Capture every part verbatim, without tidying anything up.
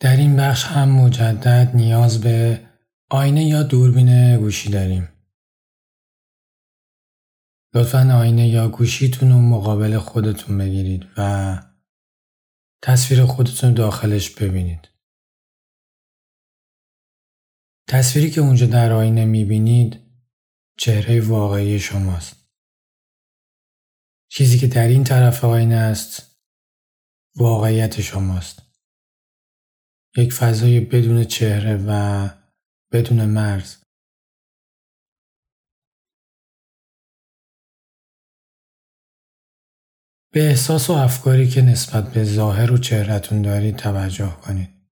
در این بخش هم مجدد نیاز به آینه یا دوربین گوشی داریم. لطفاً آینه یا گوشیتون رو مقابل خودتون بگیرید و تصویر خودتون داخلش ببینید. تصویری که اونجا در آینه میبینید چهره واقعی شماست. چیزی که در این طرف آینه است واقعیت شماست. یک فضای بدون چهره و بدون مرز. به احساس و افکاری که نسبت به ظاهر و چهره‌تون دارید توجه کنید.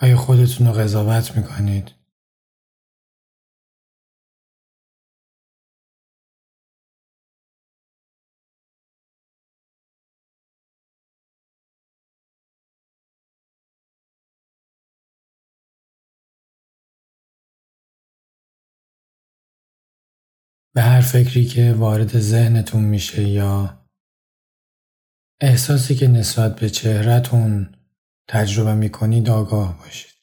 آیا خودتون رو قضاوت می‌کنید؟ به هر فکری که وارد ذهنتون میشه یا احساسی که نسبت به چهره‌تون تجربه میکنید آگاه باشید.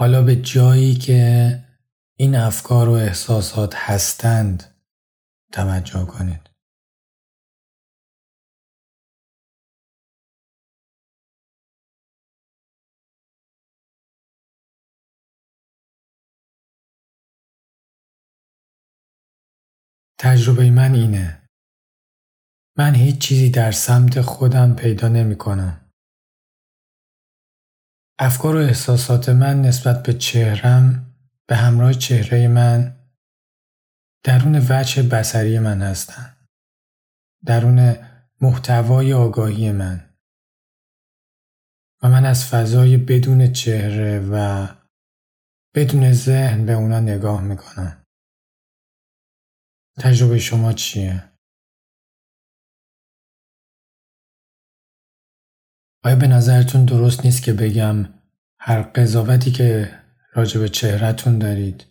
حالا به جایی که این افکار و احساسات هستند توجه کنید. تجربه من اینه. من هیچ چیزی در سمت خودم پیدا نمی کنم. افکار و احساسات من نسبت به چهرم به همراه چهره من درون وجه بصری من هستند. درون محتوای آگاهی من. و من از فضای بدون چهره و بدون ذهن به اونا نگاه میکنم. تجربه شما چیه؟ آیا به نظرتون درست نیست که بگم هر قضاوتی که راجع به چهره‌تون دارید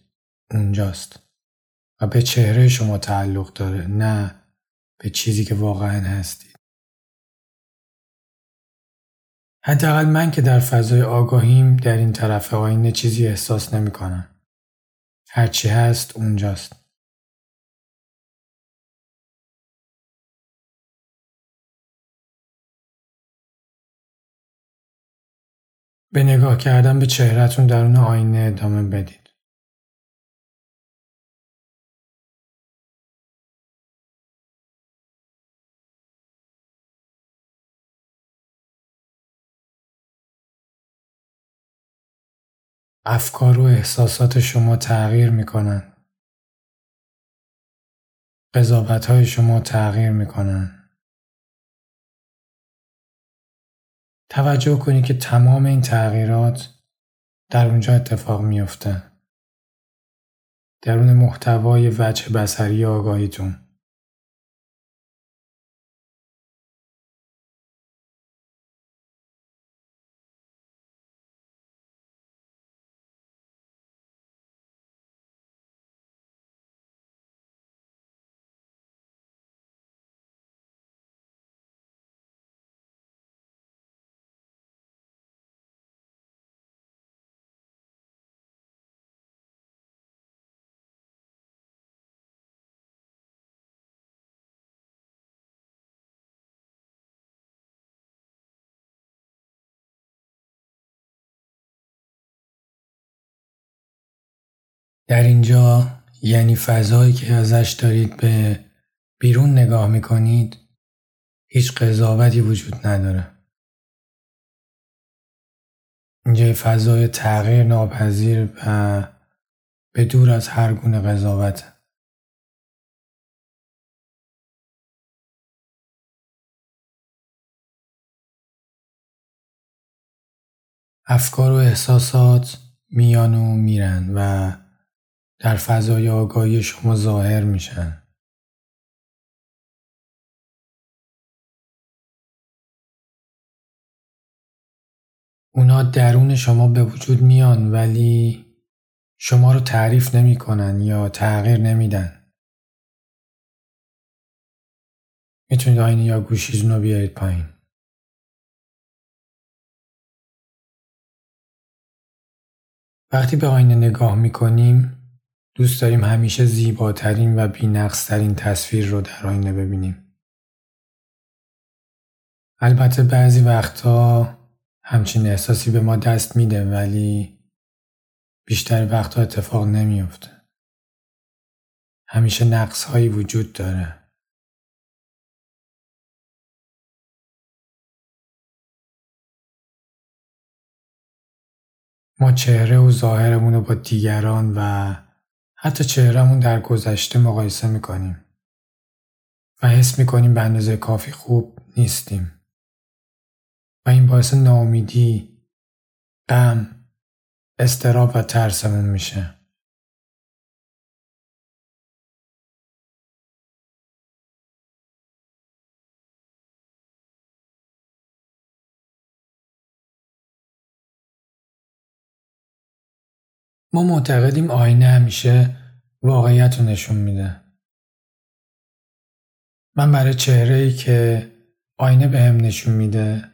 اونجاست و به چهره شما تعلق داره، نه به چیزی که واقعاً هستید؟ حداقل من که در فضای آگاهیم در این طرف آینه چیزی احساس نمی‌کنم. هر چی هست اونجاست. به نگاه کردن به چهره‌تون درون آینه ادامه بدید. افکار و احساسات شما تغییر می‌کنن. قضاوت‌های شما تغییر می‌کنن. توجه کنید که تمام این تغییرات در اونجا اتفاق میفته. درون محتوای وجه بصری آگاهیتون. در اینجا یعنی فضایی که ازش دارید به بیرون نگاه میکنید هیچ قضاوتی وجود نداره. اینجا فضای تغییر ناپذیر و به دور از هر گونه قضاوت. افکار و احساسات میان و میرن و در فضای آگاهی شما ظاهر میشن. اونا درون شما به وجود میان ولی شما رو تعریف نمی کنن یا تغییر نمیدن. میتونید آینه یا گوشیتون رو بیارید پایین. وقتی به آینه نگاه میکنیم دوست داریم همیشه زیباترین و بی‌نقص‌ترین تصویر رو در آینه ببینیم. البته بعضی وقتها همچین احساسی به ما دست میده ولی بیشتر وقتها اتفاق نمیفته. همیشه نقص‌هایی وجود داره. ما چهره و ظاهرمون رو با دیگران و حتی چهرهمون در گذشته مقایسه میکنیم و حس میکنیم به اندازه کافی خوب نیستیم و این باعث ناامیدی، غم، اضطراب و ترسمون میشه. ما معتقدیم آینه همیشه واقعیت رو نشون میده. من برای چهره‌ای که آینه به هم نشون میده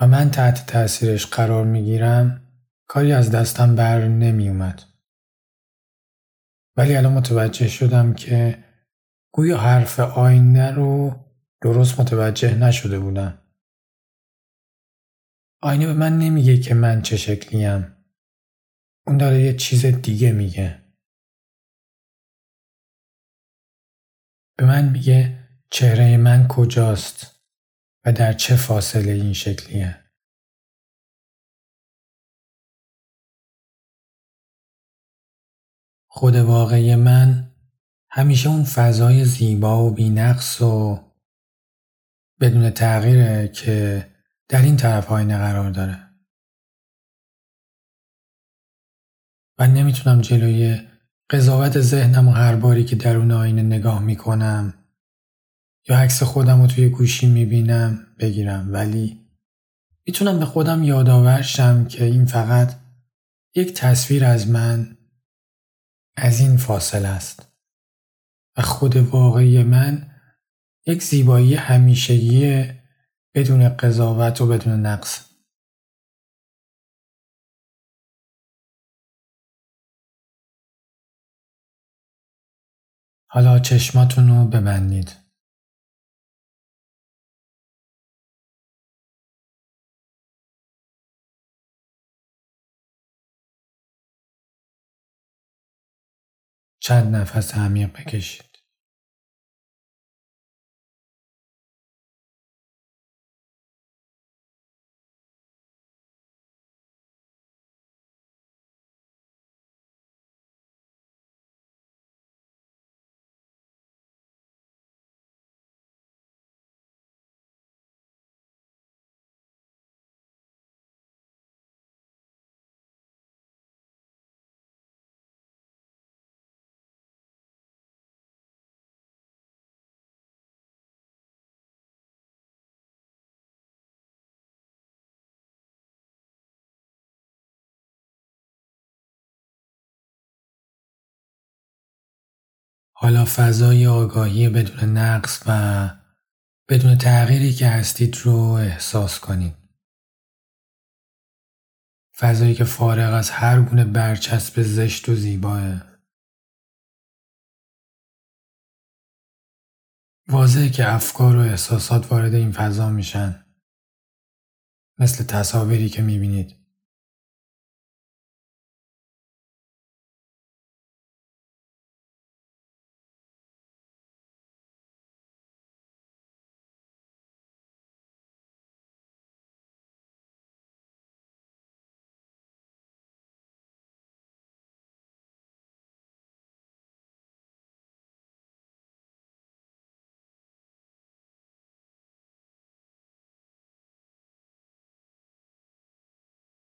و من تحت تأثیرش قرار میگیرم کاری از دستم بر نمیومد. ولی الان متوجه شدم که گویا حرف آینه رو درست متوجه نشده بودم. آینه به من نمیگه که من چه شکلیم. اون داره یه چیز دیگه میگه. به من میگه چهره من کجاست و در چه فاصله این شکلیه. خود واقعی من همیشه اون فضای زیبا و بی‌نقص و بدون تغییره که در این طرف آینه قرار داره. من نمیتونم جلوی قضاوت ذهنم و هر باری که درون آینه نگاه میکنم یا عکس خودم رو توی گوشی میبینم بگیرم ولی میتونم به خودم یادآور شم که این فقط یک تصویر از من از این فاصله است و خود واقعی من یک زیبایی همیشگی بدون قضاوت و بدون نقص. حالا چشماتون رو ببندید. چند نفس عمیق بکشید. حالا فضای آگاهی بدون نقص و بدون تغییری که هستید رو احساس کنید. فضایی که فارغ از هر گونه برچسب زشت و زیباه. واضحه که افکار و احساسات وارد این فضا میشن. مثل تصاویری که میبینید.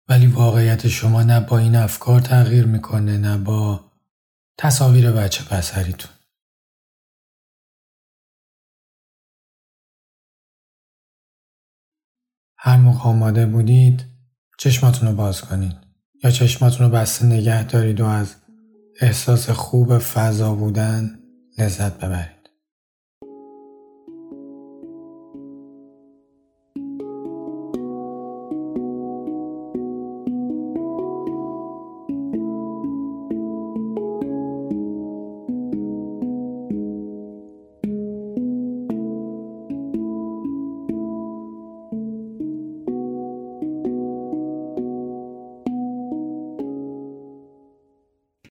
ولی واقعیت شما نه با این افکار تغییر میکنه نه با تصاویر بچه پسریتون. هر موقع آماده بودید چشماتون رو باز کنید یا چشماتون رو بسته نگه دارید و از احساس خوب فضا بودن لذت ببرید.